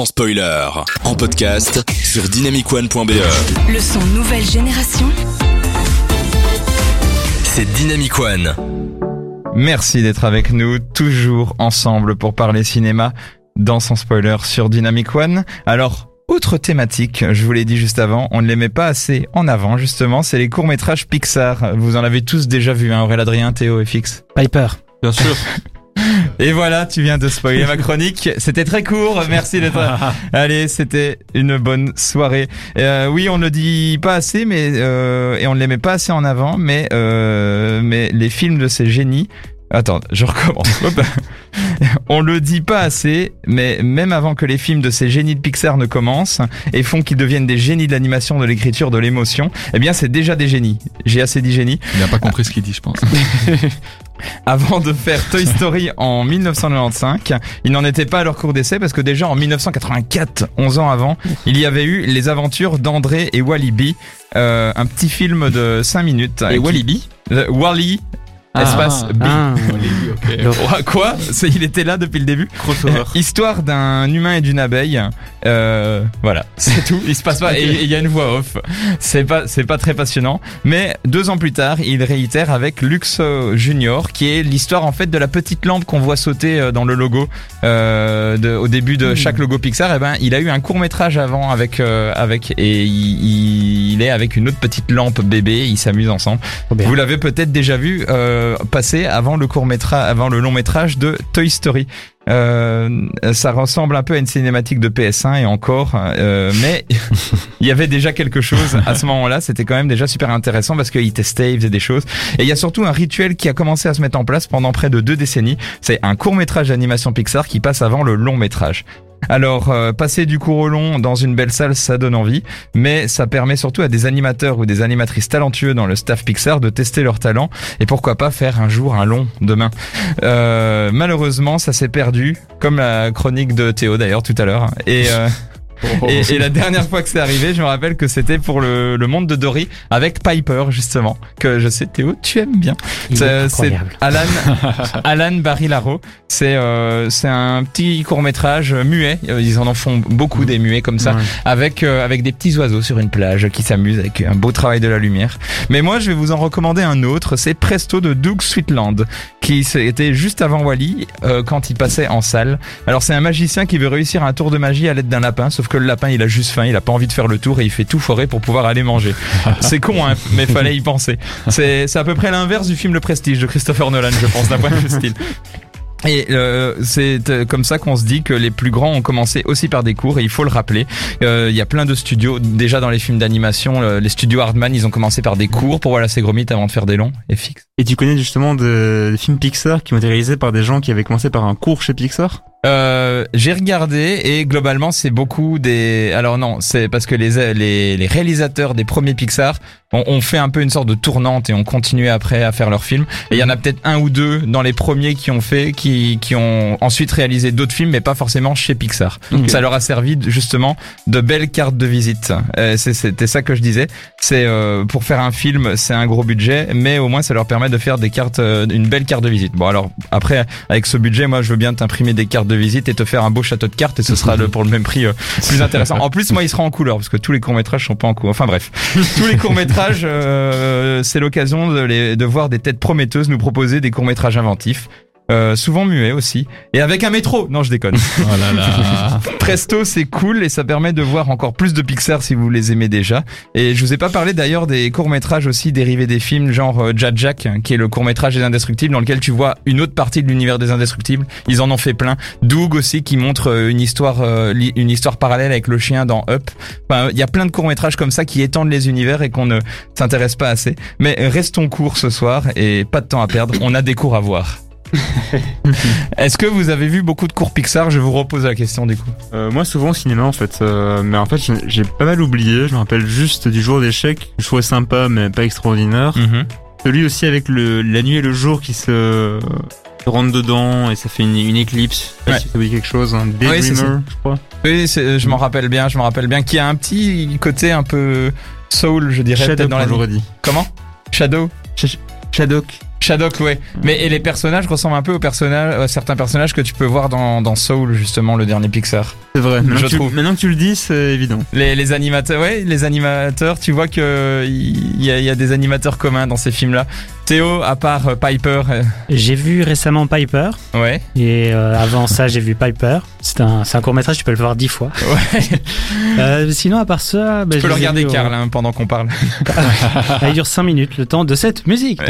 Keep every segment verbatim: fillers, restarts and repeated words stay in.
sans spoiler, en podcast sur dynamic one point b e. Le son nouvelle génération, c'est Dynamic One. Merci d'être avec nous, toujours ensemble pour parler cinéma dans Sans Spoiler sur Dynamic One. Alors, autre thématique, je vous l'ai dit juste avant, on ne les met pas assez en avant justement, c'est les courts-métrages Pixar. Vous en avez tous déjà vu, hein, Aurel, Adrien, Théo, F X. Piper. Bien sûr. Et voilà, tu viens de spoiler ma chronique. C'était très court, merci d'être là. Allez, c'était une bonne soirée. Euh, oui, on ne le dit pas assez, mais euh, et on ne les met pas assez en avant, mais euh, mais les films de ces génies. Attends, je recommence. On le dit pas assez, mais même avant que les films de ces génies de Pixar ne commencent et font qu'ils deviennent des génies de l'animation, de l'écriture, de l'émotion, eh bien c'est déjà des génies. J'ai assez dit génie. Il n'a pas compris ce qu'il dit, je pense. Avant de faire Toy Story en dix-neuf cent quatre-vingt-quinze, ils n'en étaient pas à leur cours d'essai parce que déjà en dix-neuf cent quatre-vingt-quatre, onze ans avant, il y avait eu Les Aventures d'André et Wally-B, euh, un petit film de cinq minutes. Et Wally-B Wally Espace ah, B. Ah, okay. Quoi ? C'est, il était là depuis le début. Euh, histoire d'un humain et d'une abeille. Euh, voilà, c'est tout. Il se passe pas. Et il y a une voix off. C'est pas, c'est pas très passionnant. Mais deux ans plus tard, il réitère avec Luxo Junior, qui est l'histoire en fait de la petite lampe qu'on voit sauter dans le logo euh, de, au début de chaque logo Pixar. Et ben, il a eu un court métrage avant avec euh, avec et il, il est avec une autre petite lampe bébé. Ils s'amusent ensemble. Oh, vous l'avez peut-être déjà vu. Euh, passé avant le court métrage, avant le long métrage de Toy Story. Euh, ça ressemble un peu à une cinématique de P S un et encore, euh, mais il y avait déjà quelque chose à ce moment-là. C'était quand même déjà super intéressant parce qu'ils testaient, ils faisaient des choses. Et il y a surtout un rituel qui a commencé à se mettre en place pendant près de deux décennies. C'est un court métrage d'animation Pixar qui passe avant le long métrage. Alors, euh, passer du court au long dans une belle salle, ça donne envie, mais ça permet surtout à des animateurs ou des animatrices talentueux dans le staff Pixar de tester leur talent et pourquoi pas faire un jour un long demain. Euh, malheureusement, ça s'est perdu, comme la chronique de Théo d'ailleurs tout à l'heure. Et... Euh... Et, et la dernière fois que c'est arrivé, je me rappelle que c'était pour le, le monde de Dory avec Piper justement, que je sais Théo tu aimes bien. C'est, c'est Alan Alan Barillaro. C'est euh, c'est un petit court métrage muet. Ils en en font beaucoup des muets comme ça, ouais. avec euh, avec des petits oiseaux sur une plage qui s'amusent avec un beau travail de la lumière. Mais moi je vais vous en recommander un autre. C'est Presto de Doug Sweetland, qui était juste avant Wally euh, quand il passait en salle. Alors c'est un magicien qui veut réussir un tour de magie à l'aide d'un lapin, sauf que le lapin il a juste faim, il a pas envie de faire le tour et il fait tout foirer pour pouvoir aller manger. C'est con hein, mais fallait y penser. C'est, c'est à peu près l'inverse du film Le Prestige de Christopher Nolan, je pense, d'un point de vue style. Et euh, c'est euh, comme ça qu'on se dit que les plus grands ont commencé aussi par des cours, et il faut le rappeler. Il euh, y a plein de studios déjà dans les films d'animation, euh, les studios Aardman, ils ont commencé par des cours pour voilà c'est Gromit avant de faire des longs et fixe. Et tu connais justement de, des films Pixar qui ont été réalisés par des gens qui avaient commencé par un cours chez Pixar? Euh, j'ai regardé et globalement c'est beaucoup des. Alors non, c'est parce que les les, les réalisateurs des premiers Pixar ont, ont fait un peu une sorte de tournante et ont continué après à faire leurs films. Et il y en a peut-être un ou deux dans les premiers qui ont fait, qui qui ont ensuite réalisé d'autres films, mais pas forcément chez Pixar. Okay. Ça leur a servi justement de belles cartes de visite. Euh, c'est, c'était ça que je disais. C'est euh, pour faire un film, c'est un gros budget, mais au moins ça leur permet de faire des cartes, euh, une belle carte de visite. Bon alors après avec ce budget, moi je veux bien t'imprimer des cartes de visite et te faire un beau château de cartes et ce sera le, pour le même prix euh, plus intéressant. En plus moi il sera en couleur parce que tous les courts-métrages sont pas en couleur. Enfin bref, tous les courts-métrages euh, c'est l'occasion de, les, de voir des têtes prometteuses nous proposer des courts-métrages inventifs. Euh, souvent muet aussi. Et avec un métro. Non, je déconne. Oh là là. Presto, c'est cool et ça permet de voir encore plus de Pixar si vous les aimez déjà. Et je vous ai pas parlé d'ailleurs des courts-métrages aussi dérivés des films, genre euh, Jack Jack, qui est le court-métrage des Indestructibles dans lequel tu vois une autre partie de l'univers des Indestructibles. Ils en ont fait plein. Doug aussi qui montre euh, une histoire, euh, li- une histoire parallèle avec le chien dans Up. Enfin, il y a plein de courts-métrages comme ça qui étendent les univers et qu'on ne s'intéresse pas assez. Mais restons court ce soir et pas de temps à perdre. On a des cours à voir. Est-ce que vous avez vu beaucoup de courts Pixar? Je vous repose la question du coup. Euh, moi souvent au cinéma en fait, euh, mais en fait j'ai, j'ai pas mal oublié. Je me rappelle juste du Jour d'échecs, je trouvais sympa mais pas extraordinaire. Mm-hmm. Celui aussi avec le, la nuit et le jour qui se, se rentrent dedans et ça fait une, une éclipse. Je sais pas si ça vous dit quelque chose. Hein. Daydreamer, oui, je crois. Oui, c'est, je m'en rappelle bien, je m'en rappelle bien. Qui a un petit côté un peu soul, je dirais. Shadow, peut-être dans la nuit. Comment? Shadow. Sh- Shadok. Shadok, ouais. Mais et les personnages ressemblent un peu aux personnages, à certains personnages que tu peux voir dans, dans Soul, justement, le dernier Pixar. C'est vrai. Maintenant, je que, trouve. Tu, maintenant que tu le dis, c'est évident. Les, les animateurs, ouais, les animateurs. Tu vois que il y, y, y a des animateurs communs dans ces films-là. Théo, à part Piper. J'ai vu récemment Piper. Ouais. Et euh, avant ça, j'ai vu Piper. C'est un, c'est un court-métrage, tu peux le voir dix fois. Ouais. Euh, sinon, à part ça. Bah, tu peux le regarder, Karl, hein, pendant qu'on parle. Il dure cinq minutes, le temps de cette musique.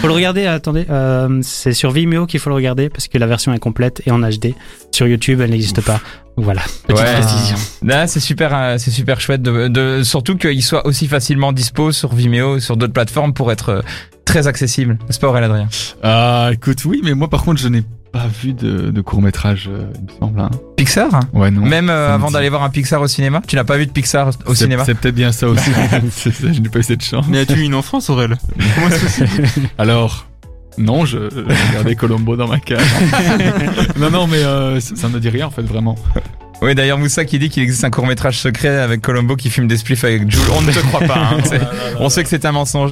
Faut le regarder, attendez. Euh, c'est sur Vimeo qu'il faut le regarder parce que la version est complète et en H D. Sur YouTube, elle n'existe pas. Voilà, petite ouais. précision. Là, c'est super, c'est super chouette de, de surtout qu'il soit aussi facilement dispo sur Vimeo, sur d'autres plateformes pour être très accessible. C'est pas vrai, Adrien? Ah, euh, écoute, oui, mais moi, par contre, je n'ai pas vu de, de court-métrage, euh, il me semble. Hein. Pixar? Ouais, non. Même euh, avant d'aller voir un Pixar au cinéma? Tu n'as pas vu de Pixar au c'est, cinéma? C'est peut-être bien ça aussi. c'est, c'est, je n'ai pas eu cette chance. Mais as-tu une enfance, Aurel? Comment est-ce que c'est? Alors. Non, je, je regardais Colombo dans ma cage. Non, non, mais euh, ça ne dit rien en fait, vraiment. Oui, d'ailleurs, Moussa qui dit qu'il existe un court-métrage secret avec Colombo qui fume des spliffs avec Jules. On ne te croit pas, hein, on sait que c'est un mensonge.